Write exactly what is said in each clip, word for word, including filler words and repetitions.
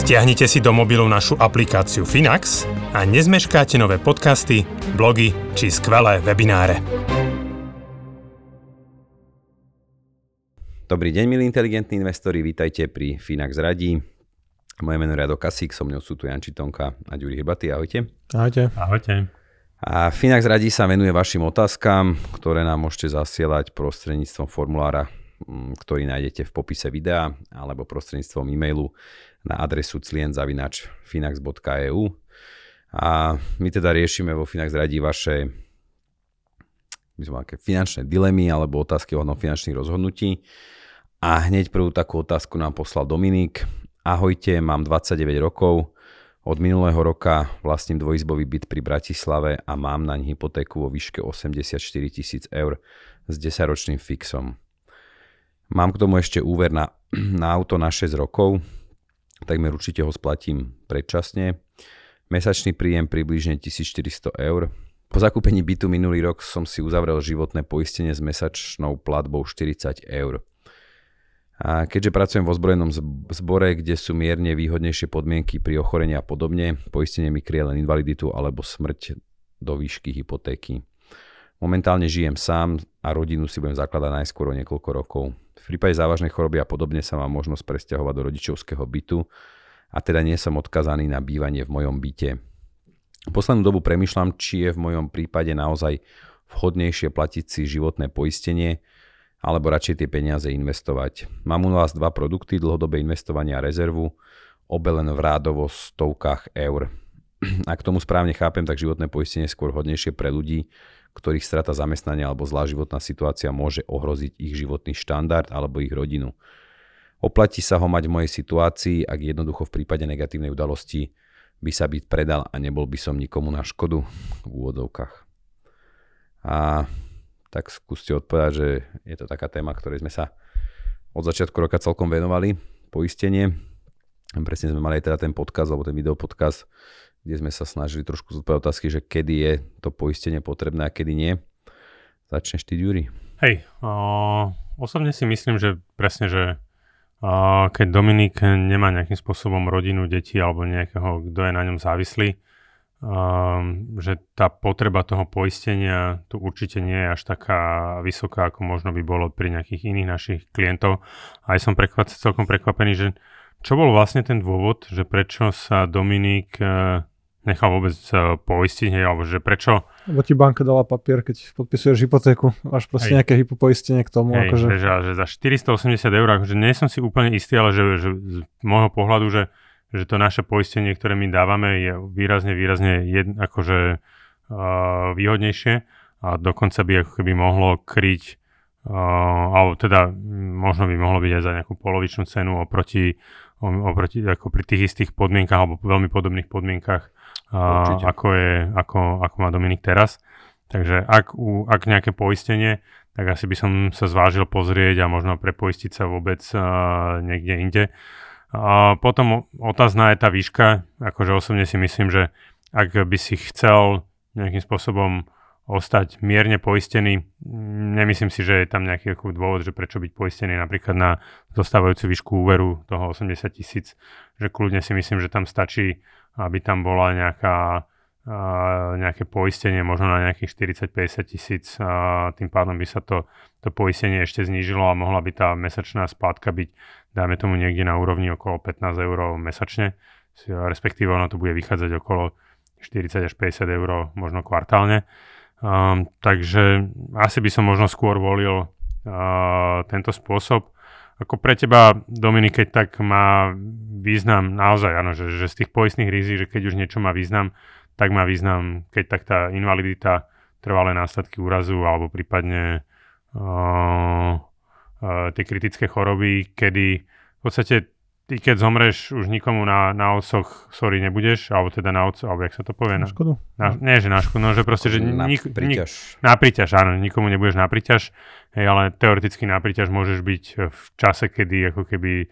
Stiahnite si do mobilu našu aplikáciu Finax a nezmeškáte nové podcasty, blogy či skvelé webináre. Dobrý deň, milí inteligentní investori, vítajte pri Finax radí. Moje meno je Rado Kasík, so mnou sú tu Ján Tonka a Juraj Hrbatý. Ahojte. Ahojte. Ahojte. A Finax radí sa venuje vašim otázkam, ktoré nám môžete zasielať prostredníctvom formulára, ktorý nájdete v popise videa, alebo prostredníctvom e-mailu na adresu client zavináč finax bodka e u. A my teda riešime vo Finax radí vaše finančné dilemy alebo otázky o finančných rozhodnutí. A hneď prvú takú otázku nám poslal Dominík. Ahojte, mám dvadsaťdeväť rokov. Od minulého roka vlastním dvojizbový byt pri Bratislave a mám naň hypotéku vo výške osemdesiatštyri tisíc eur s desaťročným fixom. Mám k tomu ešte úver na, na auto na šesť rokov, takmer určite ho splatím predčasne. Mesačný príjem približne tisícštyristo eur. Po zakúpení bytu minulý rok som si uzavrel životné poistenie s mesačnou platbou štyridsať eur. A keďže pracujem vo zbrojnom zbore, kde sú mierne výhodnejšie podmienky pri ochorení a podobne, poistenie mi kryje len invaliditu alebo smrť do výšky hypotéky. Momentálne žijem sám a rodinu si budem zakladať najskôr o niekoľko rokov. V prípade závažnej choroby a podobne sa mám možnosť presťahovať do rodičovského bytu a teda nie som odkazaný na bývanie v mojom byte. Poslednú dobu premýšľam, či je v mojom prípade naozaj vhodnejšie platiť si životné poistenie alebo radšej tie peniaze investovať. Mám u vás dva produkty, dlhodobé investovanie a rezervu, obe len v rádovo stovkách eur. Ak tomu správne chápem, tak životné poistenie je skôr hodnejšie pre ľudí, ktorých strata zamestnania alebo zlá životná situácia môže ohroziť ich životný štandard alebo ich rodinu. Oplatí sa ho mať v mojej situácii, ak jednoducho v prípade negatívnej udalosti by sa byt predal a nebol by som nikomu na škodu v úvodovkách. A tak skúste odpovedať, že je to taká téma, ktorej sme sa od začiatku roka celkom venovali, poistenie. Presne sme mali aj teda ten podcast alebo ten videopodcast, kde sme sa snažili trošku zodpovedať otázky, že kedy je to poistenie potrebné a kedy nie. Začneš ty, Juri. Hej, uh, osobne si myslím, že presne, že uh, keď Dominík nemá nejakým spôsobom rodinu, deti alebo nejakého, kto je na ňom závislý, uh, že tá potreba toho poistenia tu určite nie je až taká vysoká, ako možno by bolo pri nejakých iných našich klientov. Aj som prekvap, celkom prekvapený, že čo bol vlastne ten dôvod, že prečo sa Dominík uh, nechal vôbec poistiť, alebo že prečo... Lebo ti banka dala papier, keď podpisuješ hypotéku, máš proste Hej. nejaké hypopoistenie k tomu. Hej, akože... že, že za štyristo osemdesiat eur, akože nie som si úplne istý, ale že, že z môjho pohľadu, že, že to naše poistenie, ktoré my dávame, je výrazne, výrazne jed, akože uh, výhodnejšie a dokonca by ako keby mohlo kryť, uh, alebo teda možno by mohlo byť aj za nejakú polovičnú cenu oproti, oproti ako pri tých istých podmienkach alebo veľmi podobných podmienkach A, ako, je, ako, ako má Dominík teraz. Takže ak, u, ak nejaké poistenie, tak asi by som sa zvážil pozrieť a možno prepoistiť sa vôbec a, niekde inde. A potom otázna je tá výška. Akože osobne si myslím, že ak by si chcel nejakým spôsobom ostať mierne poistený, nemyslím si, že je tam nejaký dôvod, že prečo byť poistený napríklad na dostávajúcu výšku úveru toho osemdesiat tisíc, že kľudne si myslím, že tam stačí, aby tam bola nejaká, uh, nejaké poistenie, možno na nejakých štyridsať až päťdesiat tisíc, uh, tým pádom by sa to, to poistenie ešte znížilo a mohla by tá mesačná splátka byť, dajme tomu, niekde na úrovni okolo pätnásť eur mesačne, respektíve ono to bude vychádzať okolo štyridsať až päťdesiat eur možno kvartálne. Um, takže asi by som možno skôr volil uh, tento spôsob. Ako pre teba, Dominik, keď tak má význam naozaj, áno, že, že z tých poistných rizík, že keď už niečo má význam, tak má význam, keď tak tá invalidita, trvalé následky úrazu alebo prípadne uh, uh, tie kritické choroby, kedy v podstate ty keď zomreš, už nikomu na, na osoch, sorry, nebudeš, alebo teda na oco, alebo jak sa to povie? Na škodu? Na, nie, že na škodu, no že proste, že... Na nik, príťaž. Nik, na príťaž, áno, nikomu nebudeš na príťaž, hej, ale teoreticky na príťaž môžeš byť v čase, kedy ako keby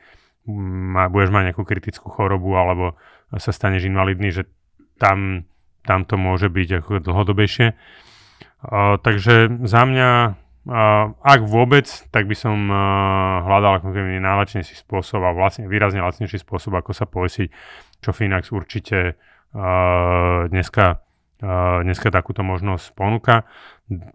ma, budeš mať nejakú kritickú chorobu, alebo sa staneš invalidný, že tam, tam to môže byť ako dlhodobejšie. Uh, takže za mňa... Uh, ak vôbec, tak by som uh, hľadal ako keby najlacnejší spôsob a vlastne výrazne lacnejší spôsob, ako sa poesiť, čo Finax určite uh, dneska, uh, dneska takúto možnosť ponúka.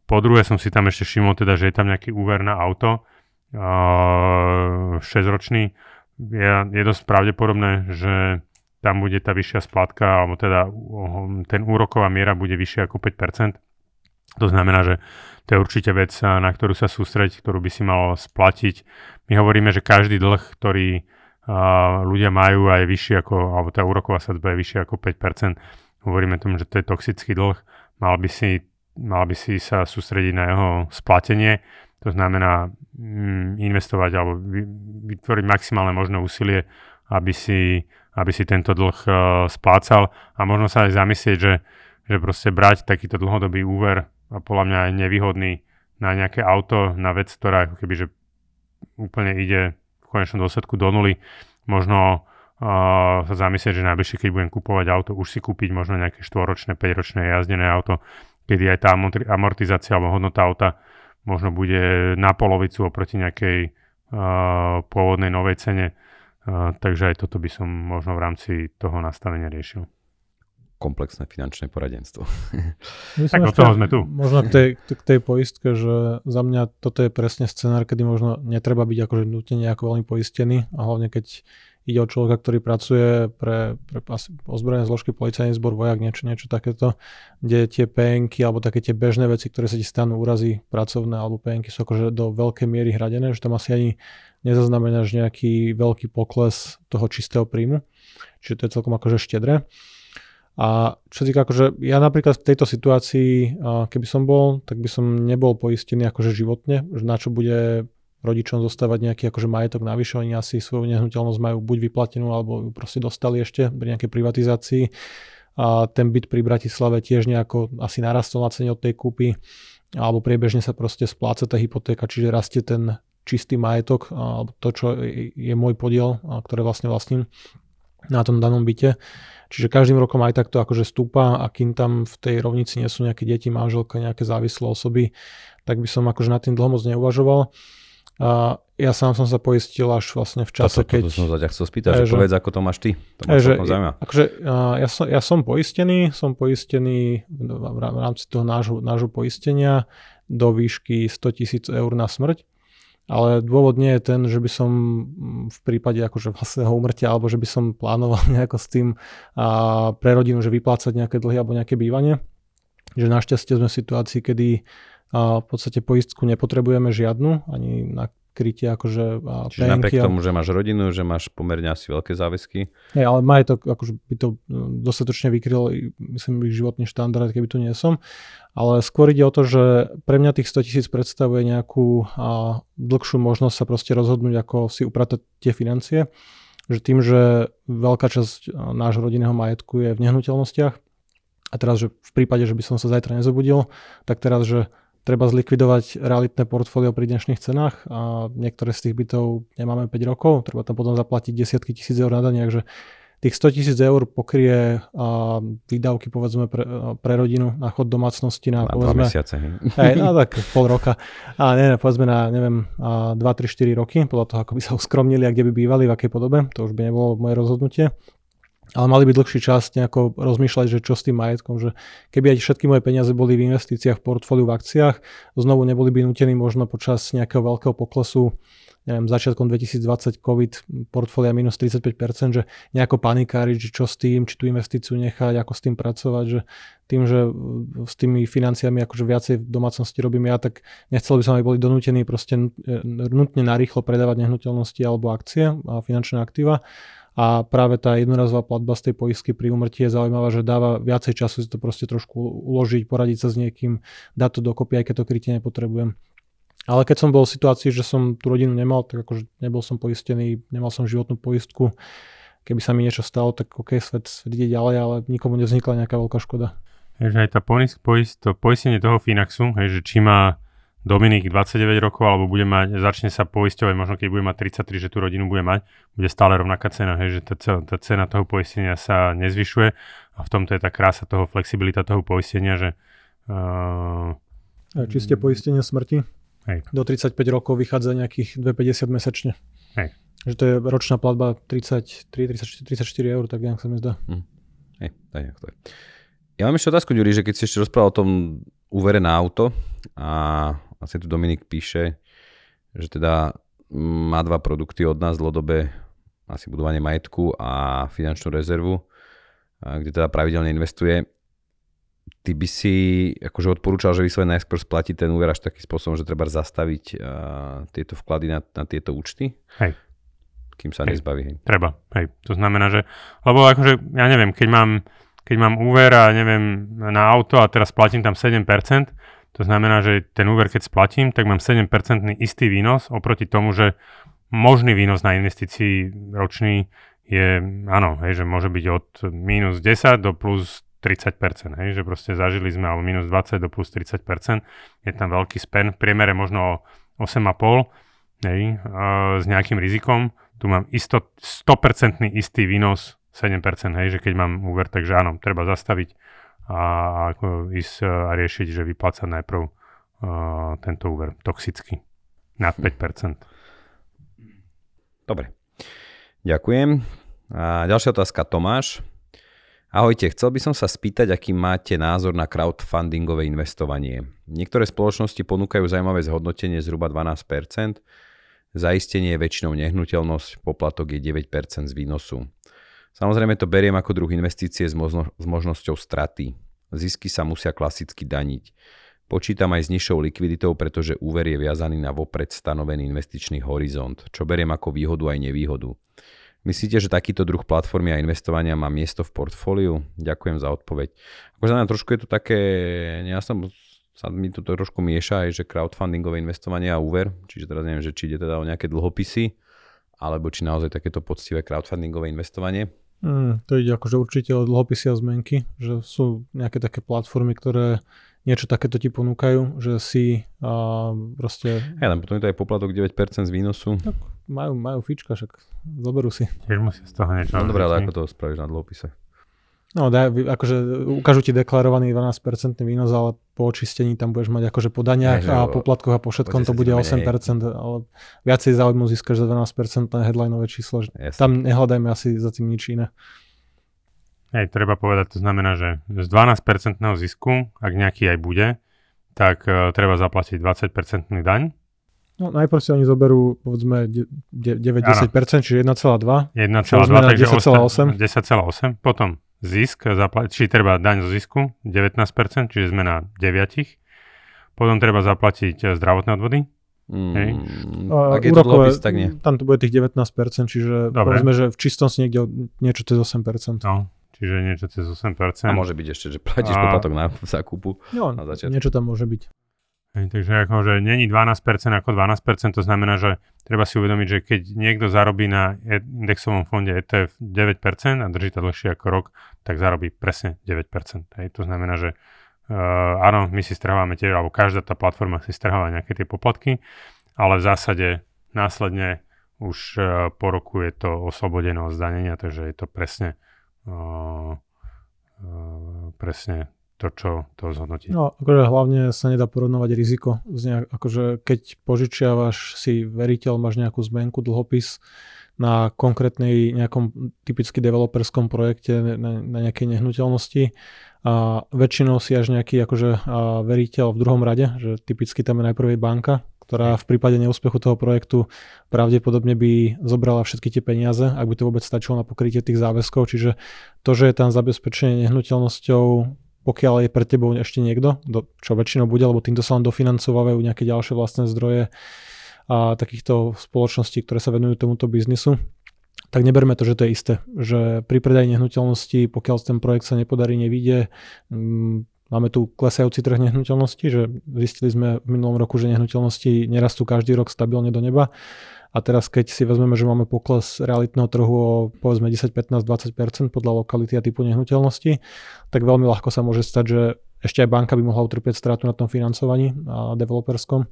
Po druhé som si tam ešte všimol, teda, že je tam nejaký úver na auto, uh, šesťročný. Je, je dosť pravdepodobné, že tam bude tá vyššia splátka, alebo teda ten úroková miera bude vyššia ako päť percent. To znamená, že to je určite vec, na ktorú sa sústrediť, ktorú by si mal splatiť. My hovoríme, že každý dlh, ktorý uh, ľudia majú a je vyšší ako, alebo tá úroková sadzba je vyššia ako päť percent, hovoríme tomu, že to je toxický dlh, mal by si, mal by si sa sústrediť na jeho splatenie. To znamená mm, investovať alebo vytvoriť maximálne možné úsilie, aby si, aby si tento dlh uh, splácal. A možno sa aj zamyslieť, že, že proste brať takýto dlhodobý úver a podľa mňa aj nevýhodný na nejaké auto, na vec, ktorá ako keby, že úplne ide v konečnom dôsledku do nuly. Možno uh, sa zamyslieť, že najbližšie, keď budem kupovať auto, už si kúpiť možno nejaké štvoročné, päťročné jazdené auto, kedy aj tá amortizácia alebo hodnota auta možno bude na polovicu oproti nejakej uh, pôvodnej novej cene. Uh, takže aj toto by som možno v rámci toho nastavenia riešil. Komplexné finančné poradenstvo. Tak od toho sme tu. Možno k tej, k tej poistke, že za mňa toto je presne scenár, kedy možno netreba byť akože nutne nejako veľmi poistený a hlavne keď ide o človeka, ktorý pracuje pre, pre ozbrojené zložky, policajný zbor, vojak, niečo, niečo takéto, kde tie penky alebo také tie bežné veci, ktoré sa ti stanú, úrazy pracovné alebo penky sú akože do veľkej miery hradené, že tam asi ani nezaznamenáš nejaký veľký pokles toho čistého príjmu. Čiže to je celkom akože štedré. A čo týka, akože ja napríklad v tejto situácii, keby som bol, tak by som nebol poistený akože životne, že na čo bude rodičom zostávať nejaký akože majetok navyše, oni asi svoju nehnuteľnosť majú buď vyplatenú, alebo ju proste dostali ešte pri nejakej privatizácii. A ten byt pri Bratislave tiež nejako asi narastol na cene od tej kúpy, alebo priebežne sa proste spláca tá hypotéka, čiže rastie ten čistý majetok, alebo to, čo je môj podiel, ktoré vlastne vlastním na tom danom byte. Čiže každým rokom aj takto akože stúpa a kým tam v tej rovnici nie sú nejaké deti, manželka, nejaké závislé osoby, tak by som akože nad tým dlho moc neuvažoval. A ja sám som sa poistil až vlastne v čase, to, to, to, keď... To som sa ťa chcel spýtať, že povedz, ako to máš ty. To máš celkom zaujímavé. Akože ja som, ja som poistený, som poistený v rámci toho nášho, nášho poistenia do výšky sto tisíc eur na smrť. Ale dôvod nie je ten, že by som v prípade akože vlastného úmrtia alebo že by som plánoval nejako s tým a pre rodinu, že vyplácať nejaké dlhy alebo nejaké bývanie. Že našťastie sme v situácii, kedy a v podstate poistku nepotrebujeme žiadnu, ani na krytie akože penky. Čiže napriek a... tomu, že máš rodinu, že máš pomerne asi veľké záväzky. Nie, ale má to, akože by to dostatočne vykrylo, myslím, ich životný štandard, keby tu nie som. Ale skôr ide o to, že pre mňa tých sto tisíc predstavuje nejakú a, dlhšiu možnosť sa proste rozhodnúť, ako si upratať tie financie. Že tým, že veľká časť a, nášho rodinného majetku je v nehnuteľnostiach a teraz, že v prípade, že by som sa zajtra nezobudil, tak teraz, že treba zlikvidovať realitné portfólio pri dnešných cenách a niektoré z tých bytov nemáme päť rokov, treba tam potom zaplatiť desiatky tisíc eur na dane, takže tých sto tisíc eur pokrie výdavky povedzme pre, pre rodinu na chod domácnosti na, na povedzme... dva mesiace. Hej, no tak pol roka. A ne, povedzme na, neviem, dva, tri, štyri roky, podľa toho, ako by sa uskromnili a kde by bývali, v akej podobe, to už by nebolo moje rozhodnutie. Ale mali by dlhší čas nejako rozmýšľať, že čo s tým majetkom, že keby aj všetky moje peniaze boli v investíciách, v portfóliu, v akciách, znovu neboli by nútení možno počas nejakého veľkého poklesu, neviem, začiatkom dvetisícdvadsať COVID, portfólia minus tridsaťpäť percent, že nejako panikáriť, že čo s tým, či tú investíciu nechať, ako s tým pracovať, že tým, že s tými financiami akože viacej v domácnosti robím ja, tak nechcel by som, aby boli donútení proste nutne narýchlo predávať nehnuteľnosti alebo akcie a finančné aktíva. A práve tá jednorazová platba z tej poistky pri úmrtí je zaujímavá, že dáva viacej času si to proste trošku uložiť, poradiť sa s niekým, dať to dokopy, aj keď to krytie nepotrebujem. Ale keď som bol v situácii, že som tú rodinu nemal, tak akože nebol som poistený, nemal som životnú poistku. Keby sa mi niečo stalo, tak OK, svet ide ďalej, ale nikomu nevznikla nejaká veľká škoda. Takže aj tá poist, poist, to poistenie toho Finaxu, hej, že či má Dominík dvadsaťdeväť rokov, alebo bude mať, začne sa poisťovať, možno keď bude mať tridsaťtri, že tú rodinu bude mať, bude stále rovnaká cena, hej, že tá, tá cena toho poistenia sa nezvyšuje a v tomto je tá krása toho, flexibilita toho poistenia, že... Uh, čiste poistenie smrti. Hej. Do tridsaťpäť rokov vychádza nejakých dvestopäťdesiat mesačne. Hej. Že to je ročná platba tridsaťtri, tridsaťštyri eur, tak nejak sa mi zdá. Hm. Hej, tak nejak to je. Ja mám ešte otázku, Ďuri, že keď si ešte rozprával o tom úvere na auto a asi tu Dominik píše, že teda má dva produkty od nás dlhodobé, asi budovanie majetku a finančnú rezervu, kde teda pravidelne investuje. Ty by si akože odporúčal, že vyslovene najskôr splatiť ten úver až takým spôsobom, že treba zastaviť uh, tieto vklady na, na tieto účty? Hej. Kým sa hej. nezbaví. Hej. Treba, hej. To znamená, že... Lebo akože, ja neviem, keď mám, keď mám úver a neviem na auto a teraz platím tam sedem percent, to znamená, že ten úver, keď splatím, tak mám sedem percent istý výnos oproti tomu, že možný výnos na investícii ročný je, áno, hej, že môže byť od mínus desať do plus tridsať percent, hej, že proste zažili sme alebo minus dvadsať do plus tridsať percent, je tam veľký spen, v priemere možno o osem celá päť, hej, e, s nejakým rizikom, tu mám isto, sto percent istý výnos sedem percent, hej, že keď mám úver, takže áno, treba zastaviť a, a ísť a riešiť, že vyplácať najprv e, tento úver toxicky na päť percent. Dobre, ďakujem. A ďalšia otázka, Tomáš. Ahojte, chcel by som sa spýtať, aký máte názor na crowdfundingové investovanie. Niektoré spoločnosti ponúkajú zaujímavé zhodnotenie zhruba dvanásť percent, zaistenie je väčšinou nehnuteľnosť, poplatok je deväť percent z výnosu. Samozrejme to beriem ako druh investície s, možno, s možnosťou straty. Zisky sa musia klasicky daniť. Počítam aj s nižšou likviditou, pretože úver je viazaný na vopred stanovený investičný horizont, čo beriem ako výhodu aj nevýhodu. Myslíte, že takýto druh platformy a investovania má miesto v portfóliu? Ďakujem za odpoveď. Akože na mňa trošku je to také, ja som, sa mi to trošku mieša aj, že crowdfundingové investovanie a úver, čiže teraz neviem, že či ide teda o nejaké dlhopisy, alebo či naozaj takéto poctivé crowdfundingové investovanie? Mm, to ide akože určite o dlhopisy a zmenky, že sú nejaké také platformy, ktoré niečo takéto ti ponúkajú, že si uh, proste... Hej, len potom je to aj poplatok deväť percent z výnosu. Tak majú, majú fička, však zoberú si. Tiež musí z toho niečo... No dobré, ale ako to spravíš na dlhopise? No daj, akože ukážu ti deklarovaný dvanásť percent výnos, ale po očistení tam budeš mať akože po daniach a poplatkoch a po všetkom to bude osem percent, ale viacej záujmu získaš za dvanásť percent na headlineové číslo. Jasne. Tam nehľadajme asi za tým nič iné. Hej, treba povedať, to znamená, že z dvanásť percent zisku, ak nejaký aj bude, tak uh, treba zaplatiť dvadsať percent daň. No najprv si oni zoberú, povedzme, deväť až desať percent, čiže jedna celá dva. jedna celá dva, takže desať celá osem. desať celá osem. Potom zisk, zapla- či treba daň zo zisku, devätnásť percent, čiže sme na deväť. Potom treba zaplatiť zdravotné odvody. Mm, hej. Ak je to dlhopis, tak nie. Tam to bude tých devätnásť percent, čiže dobre. Povedzme, že v čistom si niekde niečo cez osem percent. No. Čiže niečo cez osem percent. A môže byť ešte, že platíš a... poplatok na zákupu. No, na začiatku. Niečo tam môže byť. Hej, takže akože není dvanásť percent ako dvanásť percent, to znamená, že treba si uvedomiť, že keď niekto zarobí na indexovom fonde é té ef deväť percent a drží to dlhšie ako rok, tak zarobí presne deväť percent. Hej, to znamená, že uh, áno, my si strhávame tiež, alebo každá tá platforma si strháva nejaké tie poplatky, ale v zásade následne už uh, po roku je to oslobodené od zdanenia, takže je to presne Uh, uh, presne to, čo to zhodnotí. No, akože hlavne sa nedá porovnávať riziko. Nejak, akože keď požičiavaš si veriteľ, máš nejakú zmenku, dlhopis na konkrétnej nejakom typicky developerskom projekte na, na nejakej nehnuteľnosti a väčšinou si až nejaký akože veriteľ v druhom rade, že typicky tam je najprv banka, ktorá v prípade neúspechu toho projektu pravdepodobne by zobrala všetky tie peniaze, ak by to vôbec stačilo na pokrytie tých záväzkov. Čiže to, že je tam zabezpečenie nehnuteľnosťou, pokiaľ je pred tebou ešte niekto, čo väčšinou bude, lebo týmto sa len dofinancovajú nejaké ďalšie vlastné zdroje a takýchto spoločností, ktoré sa venujú tomuto biznisu, tak neberme to, že to je isté. Že pri predaji nehnuteľnosti, pokiaľ ten projekt sa nepodarí, nevyjde, Máme tu klesajúci trh nehnuteľností, že zistili sme v minulom roku, že nehnuteľnosti nerastú každý rok stabilne do neba. A teraz, keď si vezmeme, že máme pokles realitného trhu o povedzme desať, pätnásť, dvadsať percent podľa lokality a typu nehnuteľnosti, tak veľmi ľahko sa môže stať, že ešte aj banka by mohla utrpieť stratu na tom financovaní a developerskom.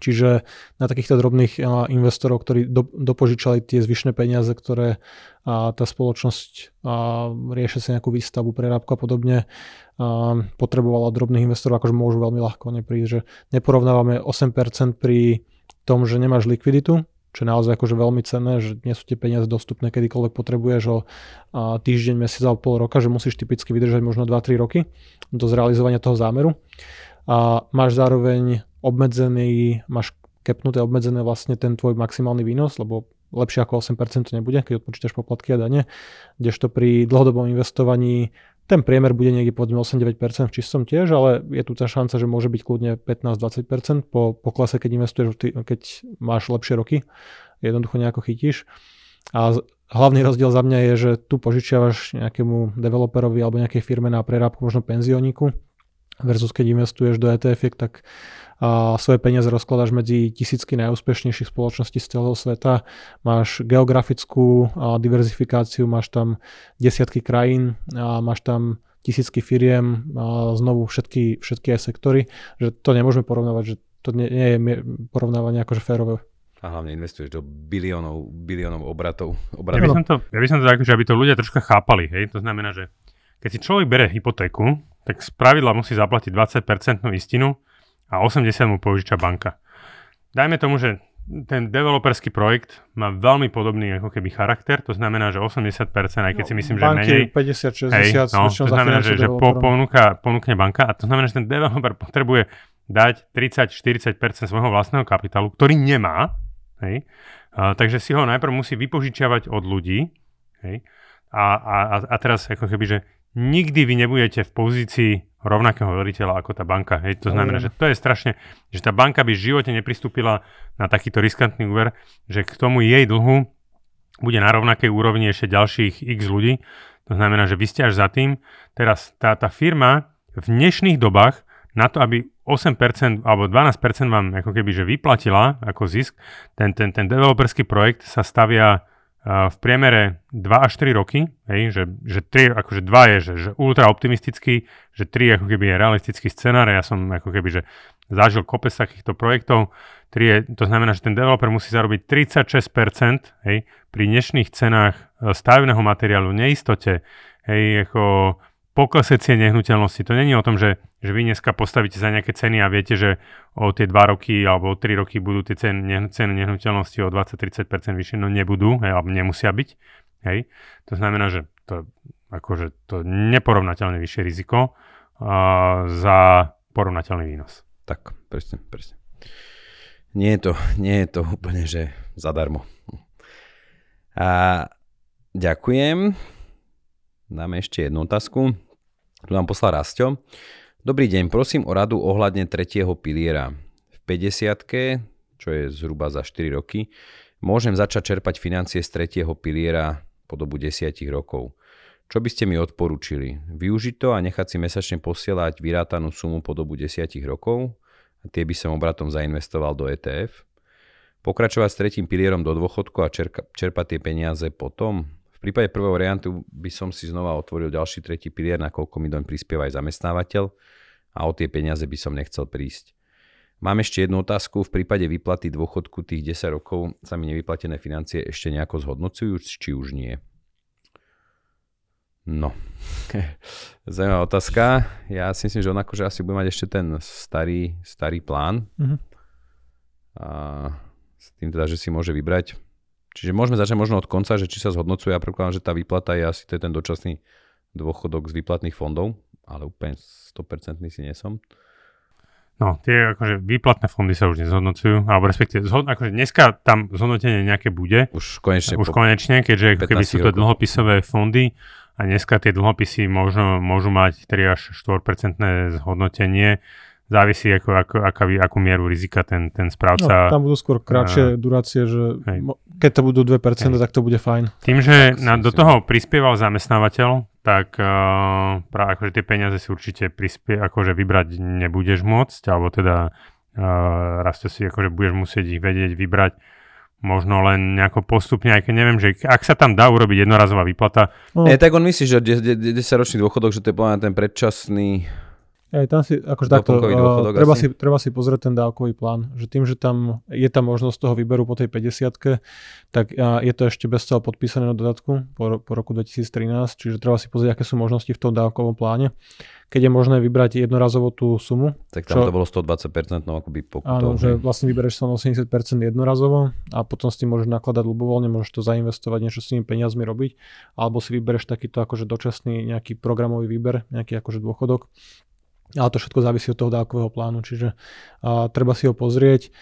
Čiže na takýchto drobných investorov, ktorí do, dopožičali tie zvyšné peniaze, ktoré a tá spoločnosť a riešia si nejakú výstavbu, prerábku a podobne, a potrebovala drobných investorov, akože môžu veľmi ľahko neprísť. Neporovnávame osem percent pri tom, že nemáš likviditu, čo je naozaj akože veľmi cenné, že nie sú tie peniaze dostupné kedykoľvek potrebuješ o týždeň, mesiac alebo pol roka, že musíš typicky vydržať možno dva až tri roky do zrealizovania toho zámeru. A máš zároveň obmedzený, máš kepnuté obmedzené vlastne ten tvoj maximálny výnos, lebo lepšie ako osem percent to nebude, keď odpočítaš poplatky a dane, kdežto pri dlhodobom investovaní ten priemer bude niekde povedzme osem až deväť percent v čistom tiež, ale je tu tá šanca, že môže byť kľudne pätnásť až dvadsať percent po poklase, keď investuješ, keď máš lepšie roky, jednoducho nejako chytíš. A hlavný rozdiel za mňa je, že tu požičiavaš nejakému developerovi alebo nejakej firme na prerábku, možno penzioníku, versus keď investuješ do é té efiek, tak a svoje peniaze rozkladáš medzi tisícky najúspešnejších spoločností z celého sveta. Máš geografickú diverzifikáciu, máš tam desiatky krajín, a máš tam tisícky firiem, a znovu všetky, všetky aj sektory. Že to nemôžeme porovnávať, že to nie, nie je porovnávanie akože férové. A hlavne investuješ do biliónov, biliónov obratov. obratov. Ja by som to, ja by som to tak, že aby to ľudia troška chápali. Hej? To znamená, že keď si človek bere hypotéku, tak spravidla musí zaplatiť dvadsať percent istinu a osemdesiat percent mu požiča banka. Dajme tomu, že ten developerský projekt má veľmi podobný ako keby charakter, to znamená, že osemdesiat percent, aj keď no, si myslím, že menej... päťdesiat šesťdesiat, no, to znamená, že, že po, ponúka, ponúkne banka a to znamená, že ten developer potrebuje dať tridsať až štyridsať percent svojho vlastného kapitálu, ktorý nemá, hej, a, takže si ho najprv musí vypožičiavať od ľudí, hej, a, a, a teraz ako keby, že nikdy vy nebudete v pozícii rovnakého veriteľa ako tá banka. Hej, to znamená, že to je strašne, že tá banka by v živote nepristúpila na takýto riskantný úver, že k tomu jej dlhu bude na rovnakej úrovni ešte ďalších x ľudí. To znamená, že vy ste až za tým. Teraz tá, tá firma v dnešných dobách na to, aby osem percent alebo dvanásť percent vám ako keby že vyplatila ako zisk, ten, ten, ten developerský projekt sa stavia v priemere dva až tri roky, hej, že, že tri, akože dva je že, že ultra optimistický, že tri ako keby je realistický scenár, ja som ako keby že zažil kopec takýchto projektov, tri je, to znamená, že ten developer musí zarobiť tridsaťšesť percent, hej, pri dnešných cenách stavebného materiálu, neistote, hej, ako poklese cien nehnuteľnosti, to není o tom, že, že vy dneska postavíte za nejaké ceny a viete, že o tie dva roky alebo o tri roky budú tie ceny nehnuteľnosti o dvadsať až tridsať percent vyššie, no nebudú, hej, alebo nemusia byť. Hej. To znamená, že to, akože, to neporovnateľne vyššie riziko uh, za porovnateľný výnos. Tak, presne, presne. Nie je to, nie je to úplne, že zadarmo. A ďakujem. Dáme ešte jednu otázku. Tu nám poslal Rastio. Dobrý deň, prosím o radu ohľadne tretieho piliera. V päťdesiatke, čo je zhruba za štyri roky, môžem začať čerpať financie z tretieho piliera po dobu desať rokov. Čo by ste mi odporúčili? Využiť to a nechať si mesačne posielať vyrátanú sumu po dobu desať rokov a tie by som obratom zainvestoval do é té ef. Pokračovať s tretím pilierom do dôchodku a čerka, čerpať tie peniaze potom. V prípade prvého variantu by som si znova otvoril ďalší tretí pilier, nakoľko mi doň prispieva aj zamestnávateľ a o tie peniaze by som nechcel prísť. Mám ešte jednu otázku. V prípade výplaty dôchodku tých desať rokov sa mi nevyplatené financie ešte nejako zhodnocujú, či už nie? No. Zaujímavá otázka. Ja si myslím, že on akože asi bude mať ešte ten starý, starý plán. Mm-hmm. A s tým teda, že si môže vybrať. Čiže môžeme začať možno od konca, že či sa zhodnocuje. Ja predpokladám, že tá výplata je asi ten dočasný dôchodok z výplatných fondov, ale úplne sto percent si nie som. No, tie akože výplatné fondy sa už nezhodnocujú, alebo respektíve zhod, akože dneska tam zhodnotenie nejaké bude. Už konečne. Už konečne, keďže keby sú to rokov. Dlhopisové fondy a dneska tie dlhopisy možno, môžu mať tri až štyri percentné zhodnotenie. Závisí, ako, ako, ako, akú mieru rizika ten, ten správca... No, tam budú skôr kratšie durácie, že hej. Keď to budú dve percentá, hej. Tak to bude fajn. Tým, že na, do toho prispieval zamestnávateľ, tak uh, práve akože tie peniaze si určite prispie, akože vybrať nebudeš môcť, alebo teda uh, raz to si akože budeš musieť ich vedieť vybrať, možno len nejako postupne, aj keď neviem, že ak sa tam dá urobiť jednorazová výplata. No. Nie, tak on myslí, že desaťročný dôchodok, že to je plná ten predčasný. Aj tam si, akože takto, uh, treba, si, treba si pozrieť ten dávkový plán, že tým, že tam je tá možnosť toho výberu po tej päťdesiatke, tak uh, je to ešte bez toho podpísané na dodatku po, po roku dvetisíctrinásť, čiže treba si pozrieť, aké sú možnosti v tom dávkovom pláne. Keď je možné vybrať jednorazovo tú sumu. Tak tam čo, to bolo stodvadsať percent, no akoby pokutou. Áno, že vlastne vybereš sa osemdesiat percent jednorazovo a potom s tým môžeš nakladať ľubovoľne, môžeš to zainvestovať, niečo s tými peniazmi robiť, alebo si vybereš takýto akože dočasný nejaký programový výber, nejaký akože dôchodok. Ale to všetko závisí od toho dávkového plánu, čiže a, treba si ho pozrieť.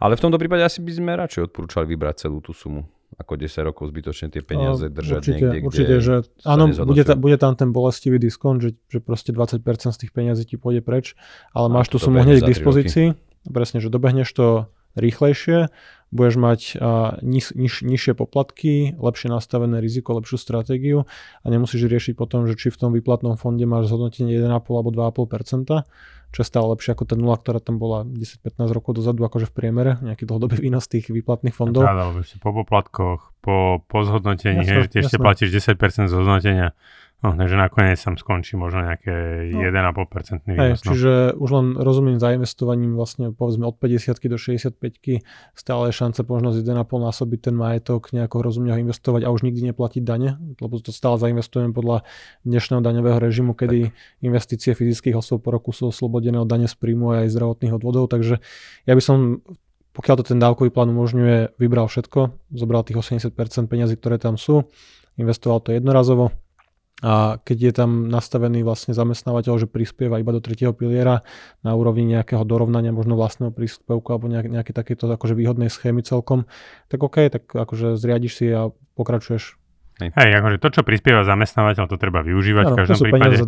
Ale v tomto prípade asi by sme radšej odporúčali vybrať celú tú sumu, ako desať rokov zbytočne tie peniaze držať určite, niekde, určite, kde... Určite, áno, bude, ta, bude tam ten bolestivý diskont, že, že proste dvadsať percent z tých peniazí ti pôjde preč, ale máš tú sumu hneď k dispozícii, presne, že dobehneš to rýchlejšie, budeš mať a, niž, niž, nižšie poplatky, lepšie nastavené riziko, lepšiu stratégiu a nemusíš riešiť potom, že či v tom výplatnom fonde máš zhodnotenie jeden a pol alebo dva a pol percenta, čo je stále lepšie ako tá nula, ktorá tam bola desať pätnásť rokov dozadu, akože v priemere, nejaký dlhodobý výnos tých výplatných fondov. Pravda, ešte po poplatkoch, po, po zhodnotení, jasne, že ešte platíš desať percent zhodnotenia. No, takže nakoniec tam skončí možno nejaké no. jeden a pol percent výnos. Hej, čiže už len rozumným zainvestovaním vlastne povedzme od päťdesiatky do šesťdesiatpäťky stále je šanca možnosť jeden a pol násobiť ten majetok, nejako rozumne ho investovať a už nikdy neplatiť dane, lebo to stále zainvestujem podľa dnešného daňového režimu, kedy tak. Investície fyzických osôb po roku sú oslobodené od dane z príjmu a aj zdravotných odvodov, takže ja by som... Pokiaľ to ten dávkový plán umožňuje, vybral všetko, zobral tých osemdesiat percent peňazí, ktoré tam sú, investoval to jednorazovo a keď je tam nastavený vlastne zamestnávateľ, že prispieva iba do tretieho piliera na úrovni nejakého dorovnania možno vlastného príspevku alebo nejak, nejaké takéto akože výhodnej schémy celkom, tak OK, tak akože zriadiš si a pokračuješ. Hej, akože to, čo prispieva zamestnávateľ, to treba využívať ano, v každom prípade,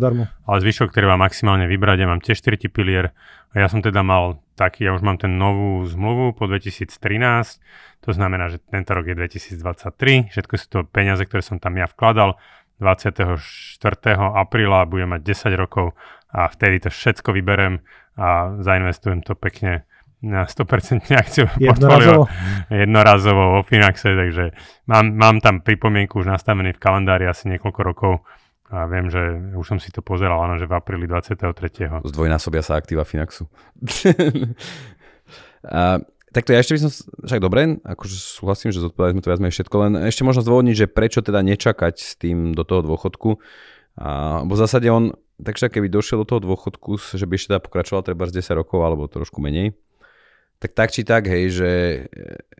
ale zvyšok treba maximálne vybrať. Ja mám tiež štvrtý pilier, ja som teda mal taký, ja už mám ten novú zmluvu po dvetisíctrinásť, to znamená, že tento rok je dvetisícdvadsaťtri, všetko sú to peniaze, ktoré som tam ja vkladal, dvadsiateho štvrtého apríla budem mať desať rokov a vtedy to všetko vyberem a zainvestujem to pekne na sto percent akciové portfólio jednorazovo vo Finaxe, takže mám, mám tam pripomienku už nastavený v kalendári asi niekoľko rokov a viem, že už som si to pozeral, ale že v apríli dvadsiateho tretieho Zdvojnásobia sa aktíva Finaxu. A, tak to ja ešte by som, však dobre, akože súhlasím, že zodpovedali sme to viac menej všetko, len ešte možno zdôvodniť, že prečo teda nečakať s tým do toho dôchodku, a, bo v zásade on, takže keby došiel do toho dôchodku, že by ešte teda pokračoval treba z desať rokov alebo trošku menej, Tak tak či tak, hej, že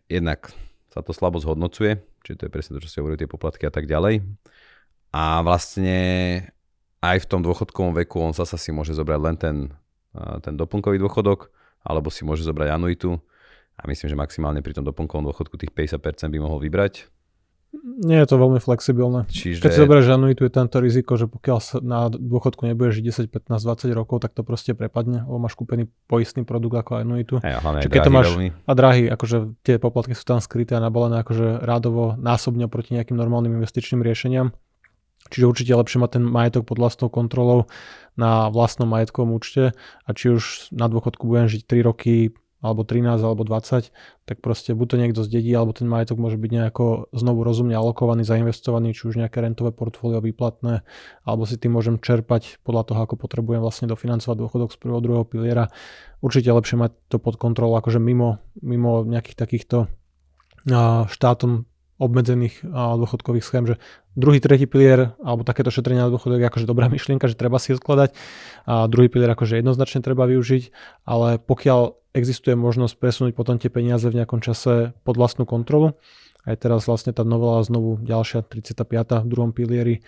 jednak sa to slabo zhodnocuje, čiže to je presne to, čo si hovorí, tie poplatky a tak ďalej. A vlastne aj v tom dôchodkovom veku on zasa si môže zobrať len ten, ten doplnkový dôchodok, alebo si môže zobrať anuitu. A myslím, že maximálne pri tom doplnkovom dôchodku tých päťdesiat percent by mohol vybrať. Nie je to veľmi flexibilné. Čiže... Keď si zoberieš anuitu, je tamto riziko, že pokiaľ sa na dôchodku nebudeš žiť desať, pätnásť, dvadsať rokov, tak to proste prepadne, lebo máš kúpený poistný produkt ako anuitu. Hey, keď to máš veľmi. A drahý, akože tie poplatky sú tam skryté a nabalené akože rádovo násobne proti nejakým normálnym investičným riešeniam. Čiže určite lepšie mať ten majetok pod vlastnou kontrolou na vlastnom majetkovom účte a či už na dôchodku budem žiť tri roky, alebo trinásť, alebo dvadsať, tak proste buď to niekto zdedí, alebo ten majetok môže byť nejako znovu rozumne alokovaný, zainvestovaný, či už nejaké rentové portfólio výplatné, alebo si tým môžem čerpať podľa toho, ako potrebujem vlastne dofinancovať dôchodok z prvého, druhého piliera. Určite lepšie mať to pod kontrolou, akože mimo, mimo nejakých takýchto štátom obmedzených dôchodkových schém, že druhý, tretí pilier alebo takéto šetrenie na dôchodok je akože dobrá myšlienka, že treba si skladať a druhý pilier akože jednoznačne treba využiť, ale pokiaľ existuje možnosť presunúť potom tie peniaze v nejakom čase pod vlastnú kontrolu, aj teraz vlastne tá novela znovu ďalšia tridsiata piata v druhom pilieri,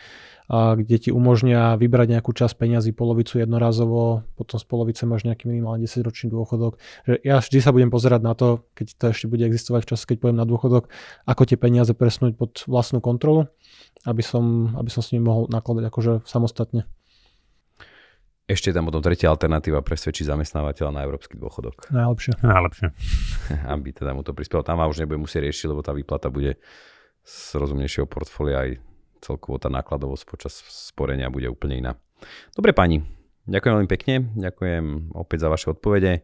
a kde ti umožnia vybrať nejakú časť peňazí, polovicu jednorazovo, potom z polovice máš nejaký minimálne desaťročný dôchodok. Že ja vždy sa budem pozerať na to, keď to ešte bude existovať v čase, keď pôjdem na dôchodok, ako tie peniaze presunúť pod vlastnú kontrolu, aby som, aby som s nimi mohol nakladať akože samostatne. Ešte tam potom tretia alternatíva presvedčí zamestnávateľa na európsky dôchodok. Najlepšie. Najlepšie. Aby teda mu to prispelo. Tam a už nebude musieť riešiť, lebo tá výplata bude z rozumnejšieho portfólia aj celkovo tá nákladovosť počas sporenia bude úplne iná. Dobre páni, ďakujem veľmi pekne, ďakujem opäť za vaše odpovede,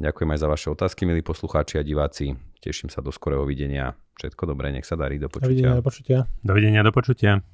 ďakujem aj za vaše otázky, milí poslucháči a diváci. Teším sa do skorého videnia. Všetko dobré, nech sa darí, do počutia. Dovidenia, do počutia. Dovidenia, do počutia.